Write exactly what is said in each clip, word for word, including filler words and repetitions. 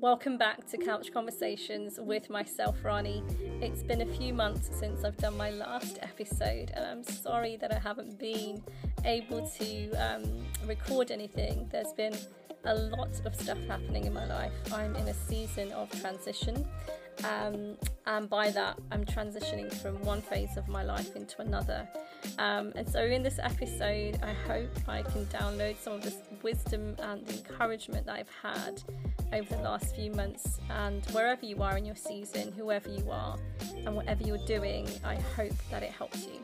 Welcome back to Couch Conversations with myself, Rani. It's been a few months since I've done my last episode, and I'm sorry that I haven't been able to um, record anything. There's been a lot of stuff happening in my life. I'm in a season of transition, um, and by that, I'm transitioning from one phase of my life into another. Um, and so in this episode, I hope I can download some of this wisdom and the encouragement that I've had over the last few months, and wherever you are in your season, whoever you are and whatever you're doing, I hope that it helps you.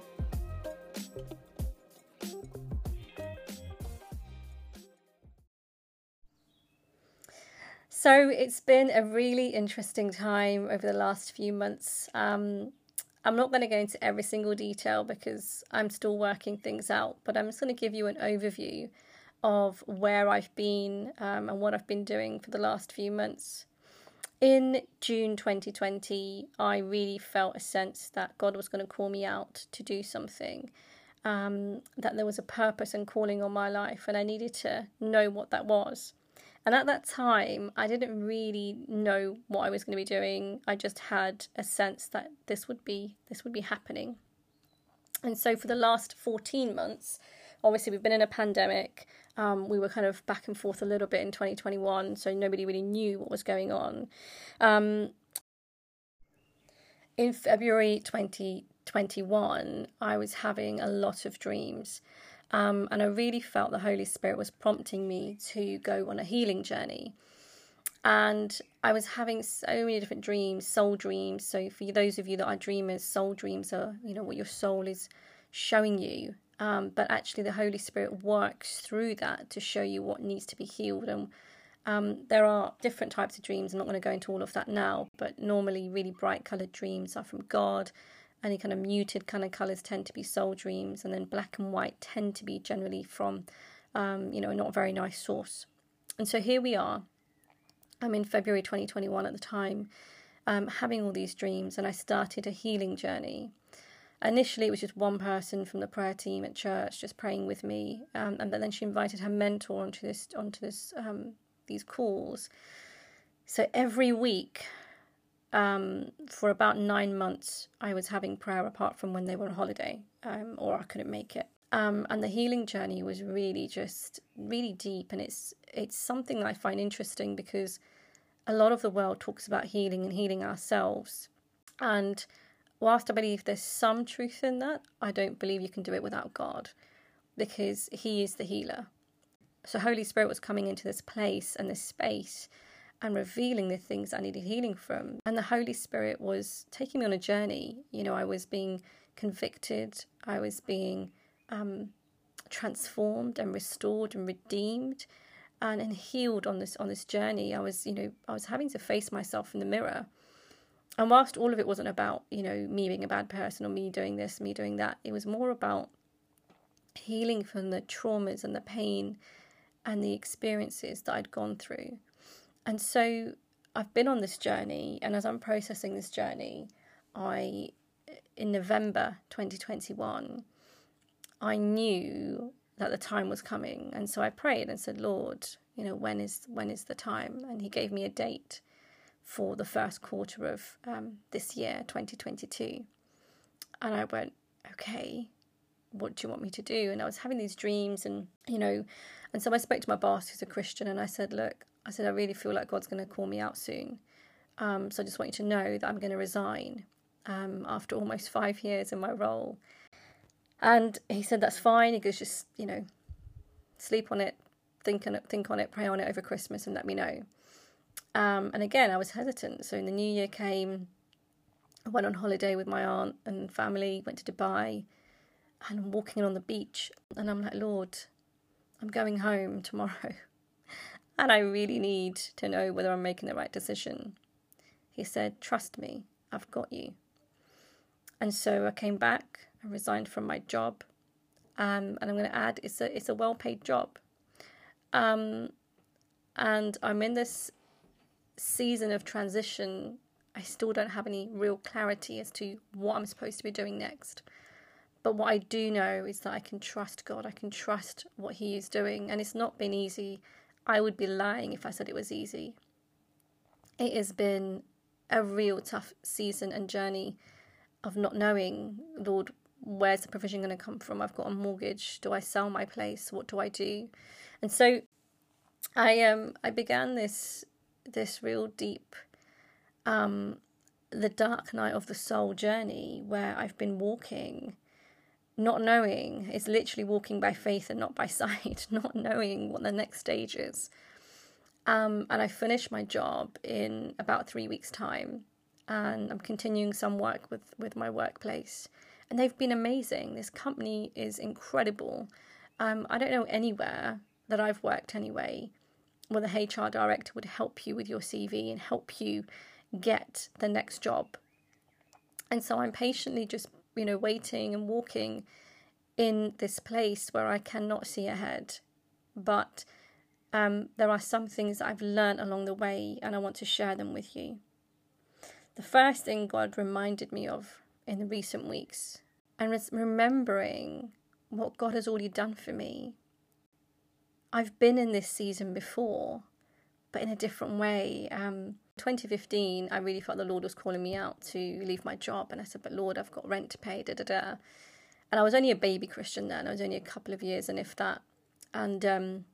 So it's been a really interesting time over the last few months. Um, I'm not going to go into every single detail because I'm still working things out, but I'm just going to give you an overview of where I've been um, and what I've been doing for the last few months. In June twenty twenty, I really felt a sense that God was going to call me out to do something, um, that there was a purpose and calling on my life, and I needed to know what that was. And at that time, I didn't really know what I was going to be doing. I just had a sense that this would be this would be happening. And so for the last fourteen months, obviously we've been in a pandemic. Um, we were kind of back and forth a little bit in twenty twenty-one, so nobody really knew what was going on. Um, in February twenty twenty-one, I was having a lot of dreams, um, and I really felt the Holy Spirit was prompting me to go on a healing journey. And I was having so many different dreams, soul dreams. So for those of you that are dreamers, soul dreams are, you know, what your soul is showing you. Um, but actually the Holy Spirit works through that to show you what needs to be healed. And um, there are different types of dreams. I'm not going to go into all of that now, but normally really bright coloured dreams are from God. Any kind of muted kind of colours tend to be soul dreams, and then black and white tend to be generally from, um, you know, a not very nice source. And so here we are. I'm in February twenty twenty-one at the time, um, having all these dreams, and I started a healing journey. Initially, it was just one person from the prayer team at church just praying with me, um, and then she invited her mentor onto this onto this um, these calls. So every week, um, for about nine months, I was having prayer apart from when they were on holiday, um, or I couldn't make it. Um, and the healing journey was really just really deep, and it's it's something that I find interesting because a lot of the world talks about healing and healing ourselves, and whilst I believe there's some truth in that, I don't believe you can do it without God, because he is the healer. So Holy Spirit was coming into this place and this space and revealing the things I needed healing from. And the Holy Spirit was taking me on a journey. You know, I was being convicted. I was being um, transformed and restored and redeemed and, and healed on this, on this journey. I was, you know, I was having to face myself in the mirror. And whilst all of it wasn't about, you know, me being a bad person or me doing this, me doing that, it was more about healing from the traumas and the pain and the experiences that I'd gone through. And so I've been on this journey, and as I'm processing this journey, I, in November twenty twenty-one, I knew that the time was coming. And so I prayed and said, Lord, you know, when is when is the time? And he gave me a date for the first quarter of um, this year, twenty twenty-two. And I went, okay, what do you want me to do? And I was having these dreams, and, you know, and so I spoke to my boss, who's a Christian, and I said, look, I said, I really feel like God's going to call me out soon. Um, so I just want you to know that I'm going to resign um, after almost five years in my role. And he said, that's fine. He goes, just, you know, sleep on it, think on it, think on it, pray on it over Christmas and let me know. Um, and again, I was hesitant. So in the new year came, I went on holiday with my aunt and family, went to Dubai, and I'm walking on the beach. And I'm like, Lord, I'm going home tomorrow. And I really need to know whether I'm making the right decision. He said, trust me, I've got you. And so I came back and resigned from my job. Um, and I'm going to add, it's a, it's a well-paid job. Um, and I'm in this season of transition. I still don't have any real clarity as to what I'm supposed to be doing next, But what I do know is that I can trust God. I can trust what he is doing. And it's not been easy. I would be lying if I said it was easy. It has been a real tough season and journey of not knowing, Lord, where's the provision going to come from? I've got a mortgage. Do I sell my place? What do I do? And so I um I began this this real deep um the dark night of the soul journey where I've been walking, not knowing. It's literally walking by faith and not by sight, not knowing what the next stage is. Um, and I finished my job in about three weeks' time, and I'm continuing some work with, with my workplace. And they've been amazing. This company is incredible. Um, I don't know anywhere that I've worked anyway where the H R director would help you with your C V and help you get the next job. And so I'm patiently just, you know, waiting and walking in this place where I cannot see ahead. But Um, there are some things that I've learned along the way, and I want to share them with you. The first thing God reminded me of in the recent weeks, and it's remembering what God has already done for me. I've been in this season before, but in a different way. Um, twenty fifteen, I really felt the Lord was calling me out to leave my job, and I said, but Lord, I've got rent to pay, da da da. And I was only a baby Christian then. I was only a couple of years, and if that. And um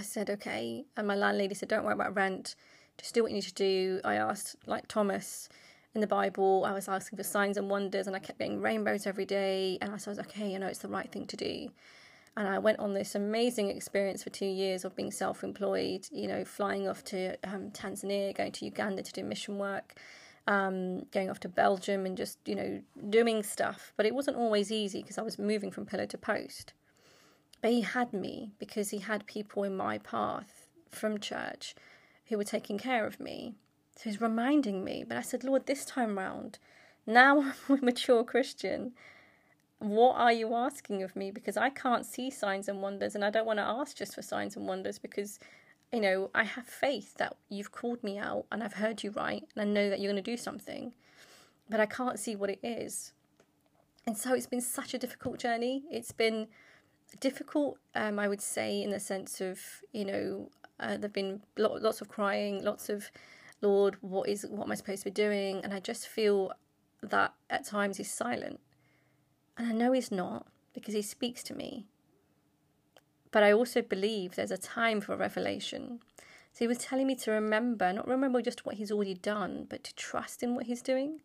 I said, okay, and my landlady said, don't worry about rent, just do what you need to do. I asked, like Thomas in the Bible, I was asking for signs and wonders, and I kept getting rainbows every day, and I was okay, you know, it's the right thing to do. And I went on this amazing experience for two years of being self-employed, you know, flying off to um, Tanzania, going to Uganda to do mission work, um, going off to Belgium and just, you know, doing stuff. But it wasn't always easy because I was moving from pillar to post. But he had me because he had people in my path from church who were taking care of me. So he's reminding me. But I said, Lord, this time round, now I'm a mature Christian. What are you asking of me? Because I can't see signs and wonders, and I don't want to ask just for signs and wonders because, you know, I have faith that you've called me out and I've heard you right and I know that you're going to do something. But I can't see what it is. And so it's been such a difficult journey. It's been difficult, um, I would say, in the sense of, you know, uh, there've been lo- lots of crying, lots of, Lord, what is, what am I supposed to be doing? And I just feel that at times he's silent, and I know he's not because he speaks to me. But I also believe there's a time for revelation. So he was telling me to remember, not remember just what he's already done, but to trust in what he's doing,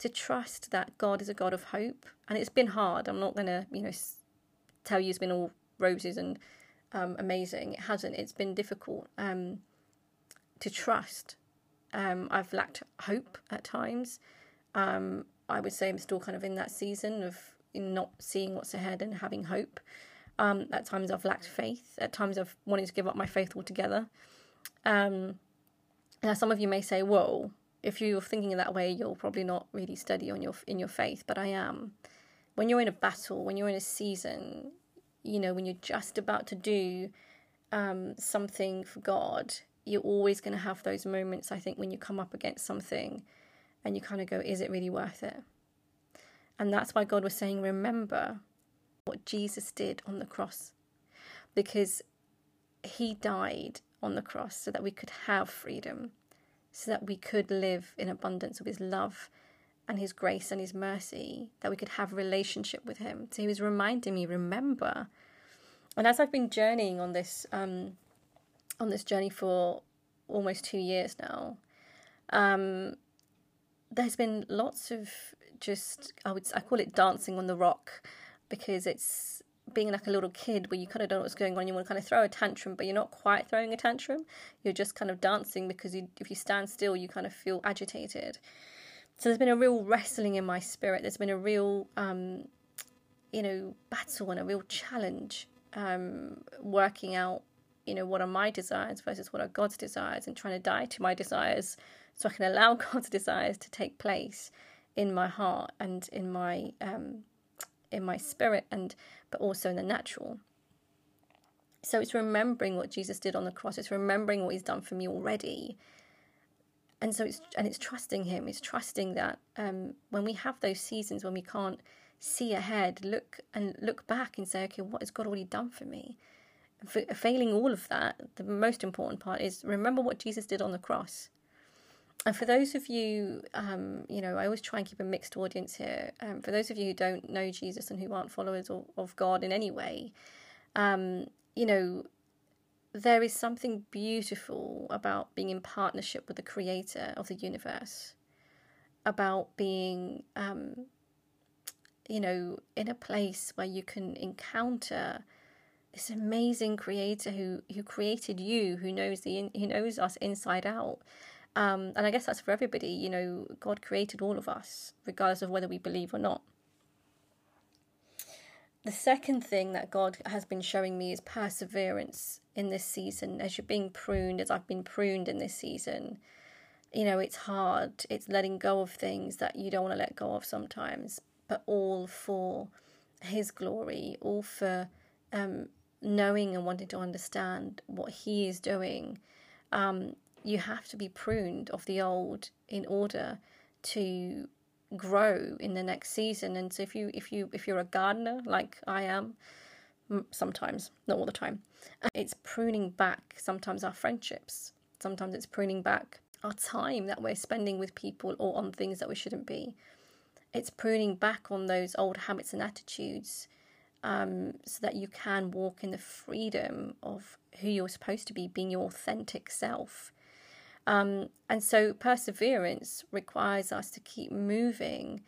to trust that God is a God of hope. And it's been hard. I'm not going to, you know, tell you it's been all roses and um, amazing. It hasn't. It's been difficult um, to trust. Um, I've lacked hope at times. Um, I would say I'm still kind of in that season of not seeing what's ahead and having hope. Um, at times I've lacked faith. At times I've wanted to give up my faith altogether. Um, now some of you may say, "Whoa, if you're thinking that way, you're probably not really steady on your in your faith." But I am. When you're in a battle, when you're in a season, you know, when you're just about to do um, something for God, you're always going to have those moments, I think, when you come up against something and you kind of go, is it really worth it? And that's why God was saying, remember what Jesus did on the cross, because he died on the cross so that we could have freedom, so that we could live in abundance of his love and his grace and his mercy, that we could have a relationship with him. So he was reminding me, remember. And as I've been journeying on this um, on this journey for almost two years now, um, there's been lots of just, I would I call it dancing on the rock, because it's being like a little kid where you kind of don't know what's going on. You want to kind of throw a tantrum, but you're not quite throwing a tantrum. You're just kind of dancing because you, if you stand still, you kind of feel agitated. So there's been a real wrestling in my spirit. There's been a real, um, you know, battle and a real challenge, um, working out, you know, what are my desires versus what are God's desires, and trying to die to my desires so I can allow God's desires to take place in my heart and in my um, in my spirit, and but also in the natural. So it's remembering what Jesus did on the cross. It's remembering what he's done for me already. And so it's and it's trusting him. It's trusting that um, when we have those seasons when we can't see ahead, look and look back and say, okay, what has God already done for me? For failing all of that, the most important part is remember what Jesus did on the cross. And for those of you, um, you know, I always try and keep a mixed audience here. Um, for those of you who don't know Jesus and who aren't followers of, of God in any way, um, you know, there is something beautiful about being in partnership with the creator of the universe, about being, um, you know, in a place where you can encounter this amazing creator who, who created you, who knows the in, who knows us inside out. Um, and I guess that's for everybody, you know, God created all of us, regardless of whether we believe or not. The second thing that God has been showing me is perseverance in this season. As you're being pruned, as I've been pruned in this season, you know, it's hard. It's letting go of things that you don't want to let go of sometimes, but all for his glory, all for um, knowing and wanting to understand what he is doing. Um, You have to be pruned of the old in order to grow in the next season. And so if you if you if you're a gardener like I am, sometimes, not all the time, it's pruning back sometimes our friendships. Sometimes it's pruning back our time that we're spending with people or on things that we shouldn't be. It's pruning back on those old habits and attitudes, um, so that you can walk in the freedom of who you're supposed to be, being your authentic self. Um, and so perseverance requires us to keep moving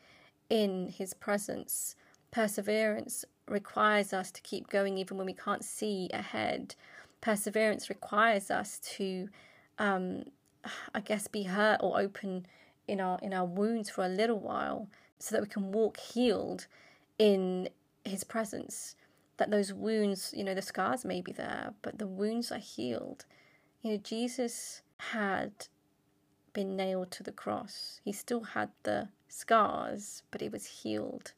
in his presence. Perseverance requires us to keep going even when we can't see ahead. Perseverance requires us to, um, I guess, be hurt or open in our in our wounds for a little while so that we can walk healed in his presence. That those wounds, you know, the scars may be there, but the wounds are healed. You know, Jesus had been nailed to the cross. He still had the scars, but it was healed.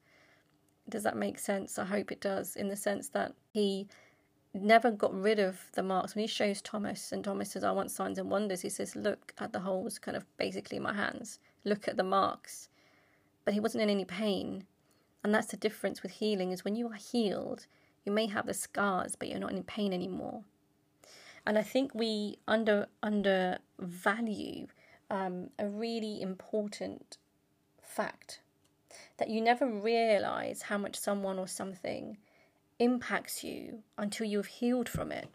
Does that make sense? I hope it does, in the sense that he never got rid of the marks. When he shows Thomas, and Thomas says, I want signs and wonders, he says, look at the holes, kind of basically in my hands, look at the marks. But he wasn't in any pain. And that's the difference with healing, is when you are healed, you may have the scars, but you're not in pain anymore. And I think we under undervalue um, a really important fact, that you never realise how much someone or something impacts you until you've healed from it.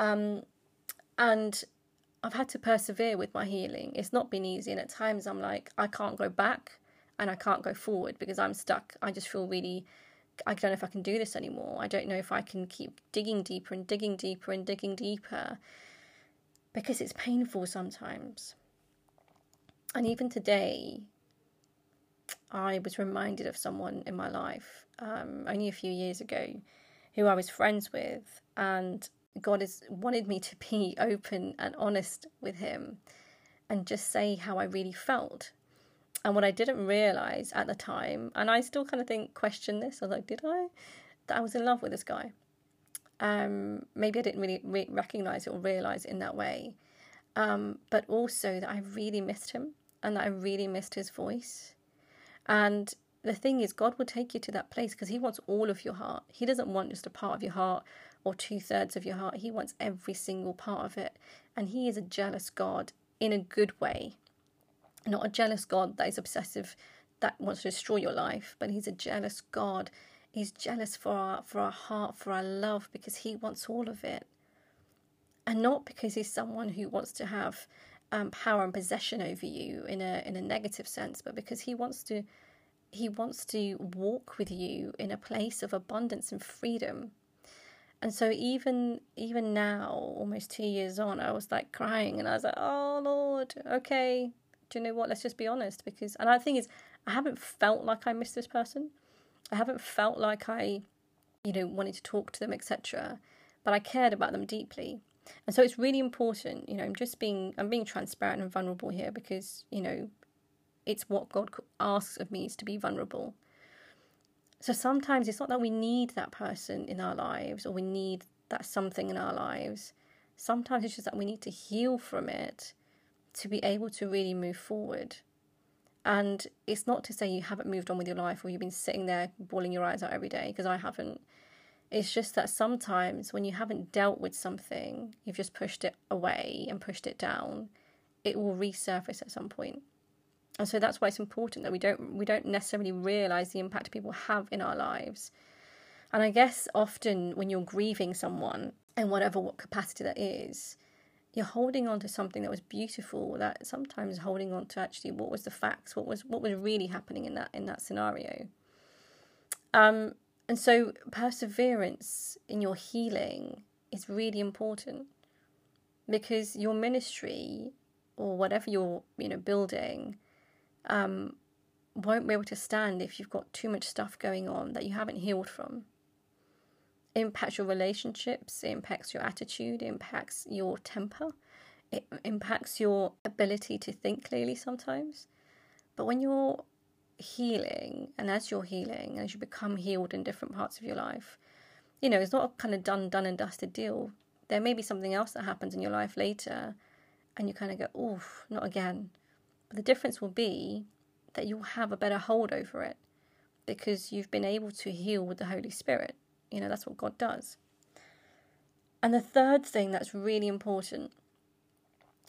Um, and I've had to persevere with my healing. It's not been easy, and at times I'm like, I can't go back and I can't go forward because I'm stuck. I just feel really... I don't know if I can do this anymore. I don't know if I can keep digging deeper and digging deeper and digging deeper, because it's painful sometimes. And even today, I was reminded of someone in my life um, only a few years ago who I was friends with, and God has wanted me to be open and honest with him and just say how I really felt. And what I didn't realise at the time, and I still kind of think, question this, I was like, did I? That I was in love with this guy. Um, maybe I didn't really re- recognise it or realise it in that way. Um, but also that I really missed him, and that I really missed his voice. And the thing is, God will take you to that place because he wants all of your heart. He doesn't want just a part of your heart or two thirds of your heart. He wants every single part of it. And he is a jealous God in a good way. Not a jealous God that is obsessive, that wants to destroy your life, but he's a jealous God. He's jealous for our, for our heart, for our love, because he wants all of it. And not because he's someone who wants to have um, power and possession over you in a in a negative sense, but because he wants to he wants to walk with you in a place of abundance and freedom. And so even even now, almost two years on, I was like crying, and I was like, oh Lord, okay. Do you know what? Let's just be honest, because, and the thing is, I haven't felt like I missed this person. I haven't felt like I, you know, wanted to talk to them, et cetera. But I cared about them deeply, and so it's really important. You know, I'm just being, I'm being transparent and vulnerable here because, you know, it's what God asks of me, is to be vulnerable. So sometimes it's not that we need that person in our lives or we need that something in our lives. Sometimes it's just that we need to heal from it to be able to really move forward. And it's not to say you haven't moved on with your life or you've been sitting there bawling your eyes out every day, because I haven't. It's just that sometimes when you haven't dealt with something, you've just pushed it away and pushed it down, it will resurface at some point. And so that's why it's important that we don't we don't necessarily realise the impact people have in our lives. And I guess often when you're grieving someone, in whatever what capacity that is, you're holding on to something that was beautiful, that sometimes holding on to actually what was the facts, what was what was really happening in that in that scenario. Um, and so perseverance in your healing is really important, because your ministry or whatever you're you know building um, won't be able to stand if you've got too much stuff going on that you haven't healed from. It impacts your relationships, it impacts your attitude, it impacts your temper, it impacts your ability to think clearly sometimes. But when you're healing, and as you're healing, as you become healed in different parts of your life, you know, it's not a kind of done, done and dusted deal. There may be something else that happens in your life later, and you kind of go, oof, not again. But the difference will be that you'll have a better hold over it, because you've been able to heal with the Holy Spirit. You know, that's what God does. And the third thing that's really important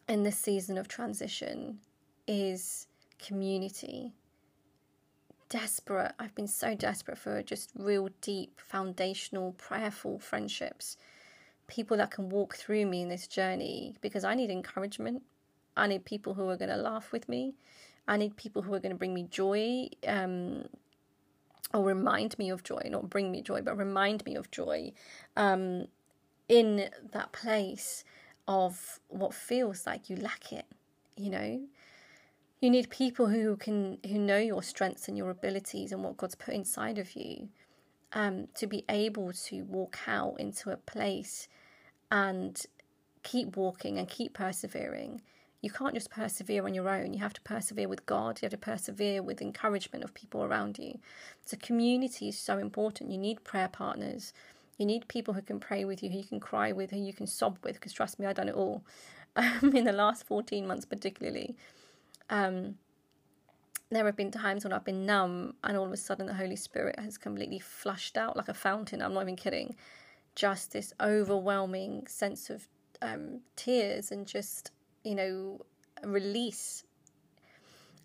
in this season of transition is community. Desperate. I've been so desperate for just real deep, foundational, prayerful friendships. People that can walk through me in this journey, because I need encouragement. I need people who are going to laugh with me. I need people who are going to bring me joy, um, or remind me of joy, not bring me joy, but remind me of joy um, in that place of what feels like you lack it, you know. You need people who can, who know your strengths and your abilities and what God's put inside of you um, to be able to walk out into a place and keep walking and keep persevering. You can't just persevere on your own. You have to persevere with God. You have to persevere with encouragement of people around you. So community is so important. You need prayer partners. You need people who can pray with you, who you can cry with, who you can sob with, because trust me, I've done it all um, in the last fourteen months particularly. Um, there have been times when I've been numb, and all of a sudden the Holy Spirit has completely flushed out like a fountain. I'm not even kidding. Just this overwhelming sense of um, tears and just... you know, release.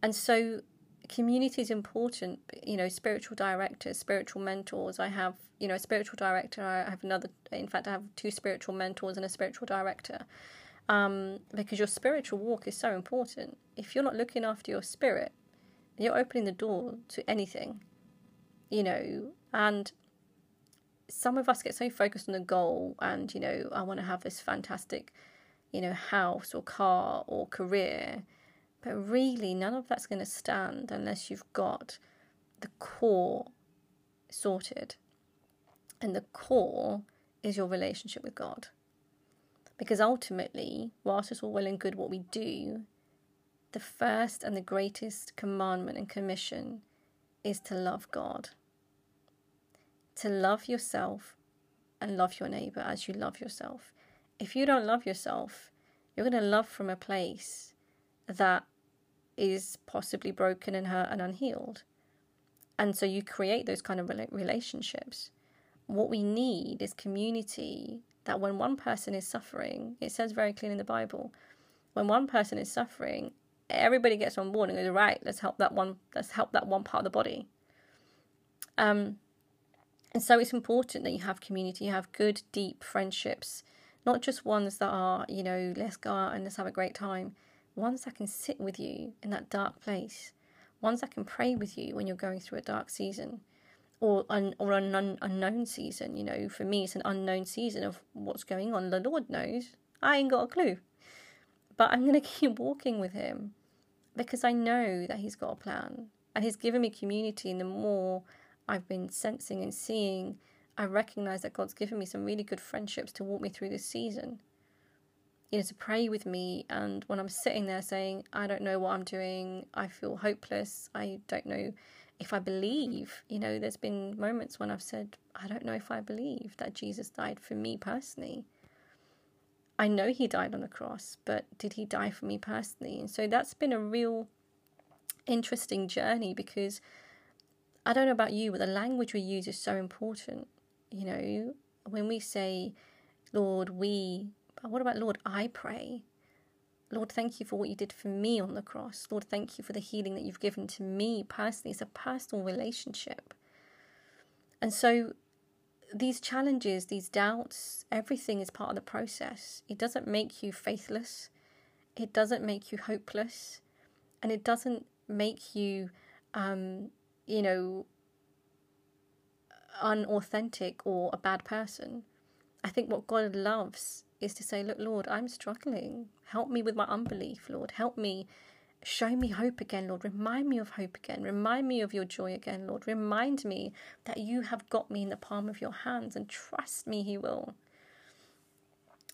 And so community is important, you know, spiritual directors, spiritual mentors. I have, you know, a spiritual director. I have another, in fact, I have two spiritual mentors and a spiritual director, um, because your spiritual walk is so important. If you're not looking after your spirit, you're opening the door to anything, you know. And some of us get so focused on the goal and, you know, I want to have this fantastic you know, house or car or career. But really, none of that's going to stand unless you've got the core sorted. And the core is your relationship with God. Because ultimately, whilst it's all well and good what we do, the first and the greatest commandment and commission is to love God. To love yourself and love your neighbour as you love yourself. If you don't love yourself, you're going to love from a place that is possibly broken and hurt and unhealed. And so you create those kind of relationships. What we need is community, that when one person is suffering, it says very clearly in the Bible, when one person is suffering, everybody gets on board and goes, right, let's help that one, let's help that one part of the body. Um, and so it's important that you have community, you have good, deep friendships. Not just ones that are, you know, let's go out and let's have a great time. Ones that can sit with you in that dark place. Ones that can pray with you when you're going through a dark season. Or an or an un, unknown season, you know. For me, it's an unknown season of what's going on. The Lord knows. I ain't got a clue. But I'm going to keep walking with him. Because I know that he's got a plan. And he's given me community. And the more I've been sensing and seeing, I recognise that God's given me some really good friendships to walk me through this season. You know, to pray with me, and when I'm sitting there saying, I don't know what I'm doing, I feel hopeless, I don't know if I believe. You know, there's been moments when I've said, I don't know if I believe that Jesus died for me personally. I know he died on the cross, but did he die for me personally? And so that's been a real interesting journey, because I don't know about you, but the language we use is so important. You know, when we say, Lord, we, but what about Lord, I pray? Lord, thank you for what you did for me on the cross. Lord, thank you for the healing that you've given to me personally. It's a personal relationship. And so these challenges, these doubts, everything is part of the process. It doesn't make you faithless. It doesn't make you hopeless. And it doesn't make you, um, you know, unauthentic or a bad person. I think what God loves is to say, look, Lord, I'm struggling. Help me with my unbelief, Lord. Help me. Show me hope again, Lord. Remind me of hope again. Remind me of your joy again, Lord. Remind me that you have got me in the palm of your hands, and trust me, he will.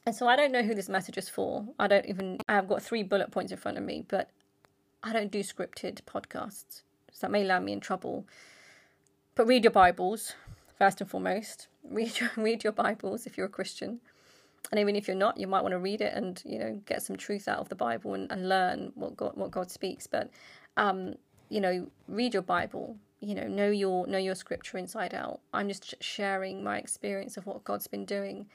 And so I don't know who this message is for. I don't even, I've got three bullet points in front of me, but I don't do scripted podcasts, so that may land me in trouble. But read your Bibles, first and foremost. Read your, read your Bibles if you're a Christian. And even if you're not, you might want to read it and, you know, get some truth out of the Bible and, and learn what God, what God speaks. But, um, you know, read your Bible, you know, know your, know your scripture inside out. I'm just sharing my experience of what God's been doing.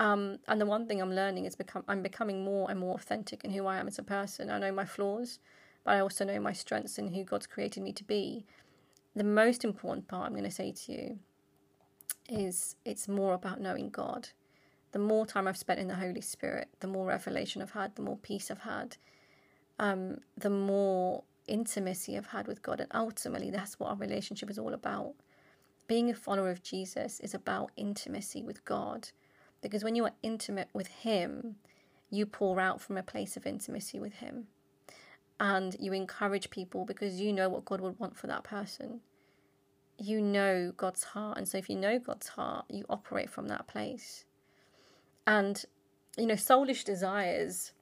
Um, and the one thing I'm learning is become, I'm becoming more and more authentic in who I am as a person. I know my flaws, but I also know my strengths and who God's created me to be. The most important part I'm going to say to you is it's more about knowing God. The more time I've spent in the Holy Spirit, the more revelation I've had, the more peace I've had, um, the more intimacy I've had with God. And ultimately, that's what our relationship is all about. Being a follower of Jesus is about intimacy with God. Because when you are intimate with him, you pour out from a place of intimacy with him. And you encourage people because you know what God would want for that person. You know God's heart. And so if you know God's heart, you operate from that place. And, you know, soulish desires,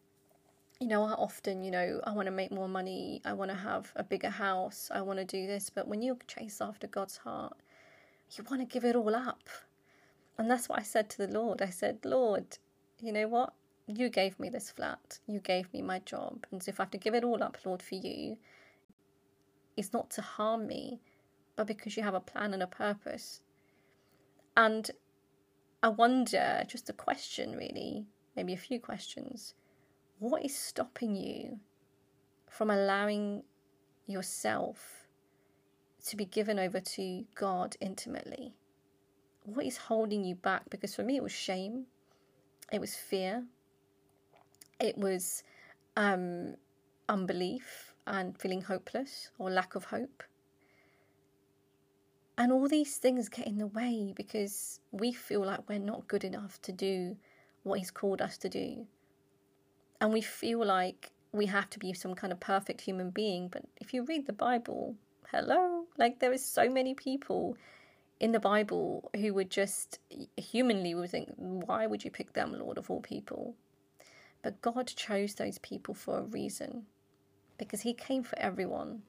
you know, are often, you know, I want to make more money, I want to have a bigger house, I want to do this. But when you chase after God's heart, you want to give it all up. And that's what I said to the Lord. I said, Lord, you know what? You gave me this flat. You gave me my job. And so if I have to give it all up, Lord, for you, it's not to harm me, but because you have a plan and a purpose. And I wonder, just a question really, maybe a few questions, what is stopping you from allowing yourself to be given over to God intimately? What is holding you back? Because for me it was shame, it was fear, it was um, unbelief and feeling hopeless or lack of hope. And all these things get in the way because we feel like we're not good enough to do what he's called us to do. And we feel like we have to be some kind of perfect human being. But if you read the Bible, hello, like there is so many people in the Bible who would just, humanly would think, why would you pick them, Lord, of all people? But God chose those people for a reason, because he came for everyone.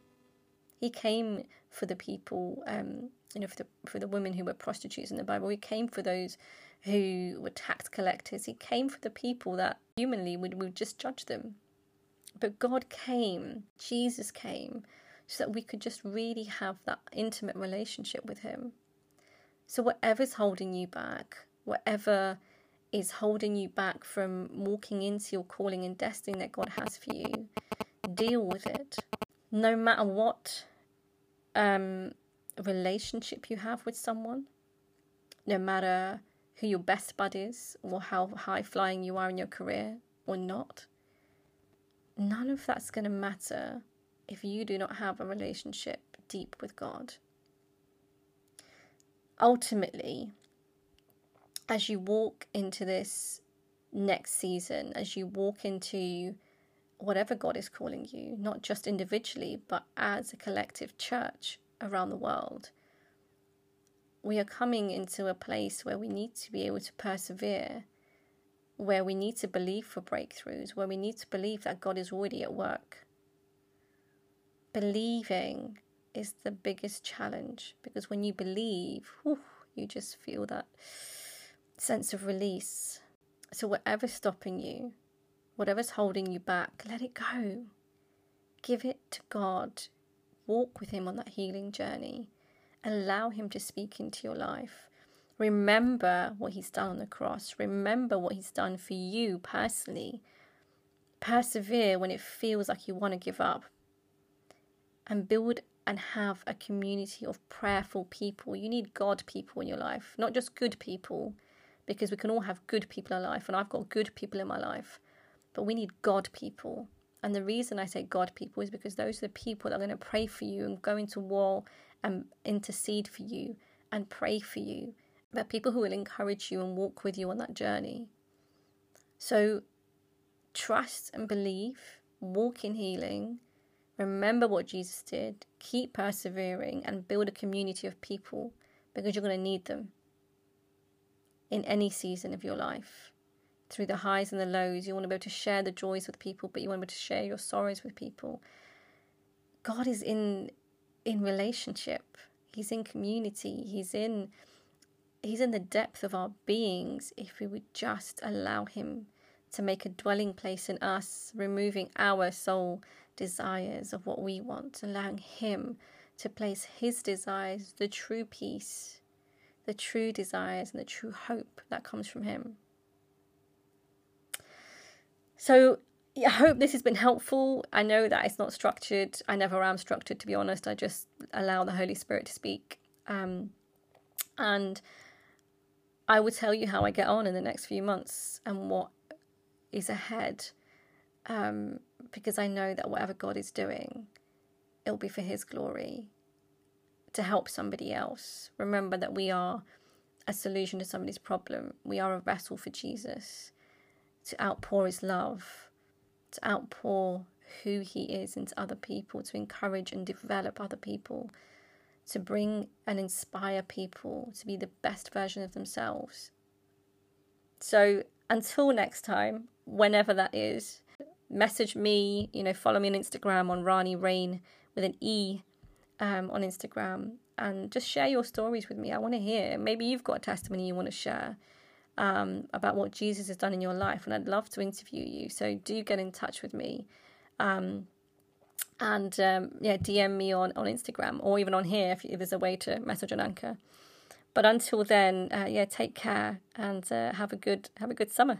He came for the people, um, you know, for the, for the women who were prostitutes in the Bible. He came for those who were tax collectors. He came for the people that humanly would, would just judge them. But God came, Jesus came, so that we could just really have that intimate relationship with him. So whatever's holding you back, whatever is holding you back from walking into your calling and destiny that God has for you, deal with it. No matter what Um, relationship you have with someone, no matter who your best bud is or how high flying you are in your career or not, none of that's going to matter if you do not have a relationship deep with God. Ultimately, as you walk into this next season, as you walk into whatever God is calling you, not just individually, but as a collective church around the world, we are coming into a place where we need to be able to persevere, where we need to believe for breakthroughs, where we need to believe that God is already at work. Believing is the biggest challenge, because when you believe, whew, you just feel that sense of release. So whatever's stopping you, whatever's holding you back, let it go. Give it to God. Walk with him on that healing journey. Allow him to speak into your life. Remember what he's done on the cross. Remember what he's done for you personally. Persevere when it feels like you want to give up. And build and have a community of prayerful people. You need God people in your life, not just good people, because we can all have good people in our life, and I've got good people in my life. But we need God people. And the reason I say God people is because those are the people that are going to pray for you and go into war and intercede for you and pray for you. But people who will encourage you and walk with you on that journey. So trust and believe, walk in healing, remember what Jesus did, keep persevering, and build a community of people, because you're going to need them in any season of your life. Through the highs and the lows, you want to be able to share the joys with people, but you want to be able to share your sorrows with people. God is in in relationship. He's in community. He's in He's in the depth of our beings if we would just allow him to make a dwelling place in us, removing our soul desires of what we want, allowing him to place his desires, the true peace, the true desires, and the true hope that comes from him. So I hope this has been helpful. I know that it's not structured. I never am structured, to be honest. I just allow the Holy Spirit to speak. Um, and... I will tell you how I get on in the next few months and what is ahead, um, because I know that whatever God is doing, it'll be for his glory, to help somebody else. Remember that we are a solution to somebody's problem. We are a vessel for Jesus to outpour his love, to outpour who he is into other people, to encourage and develop other people, to bring and inspire people to be the best version of themselves. So until next time, whenever that is, message me, you know, follow me on Instagram on Rani Rain with an E um, on Instagram, and just share your stories with me. I want to hear. Maybe you've got a testimony you want to share um, about what Jesus has done in your life, and I'd love to interview you. So do get in touch with me. Um, And um, yeah, D M me on, on Instagram, or even on here if, if there's a way to message on Anchor. But until then, uh, yeah, take care, and uh, have a good have a good summer.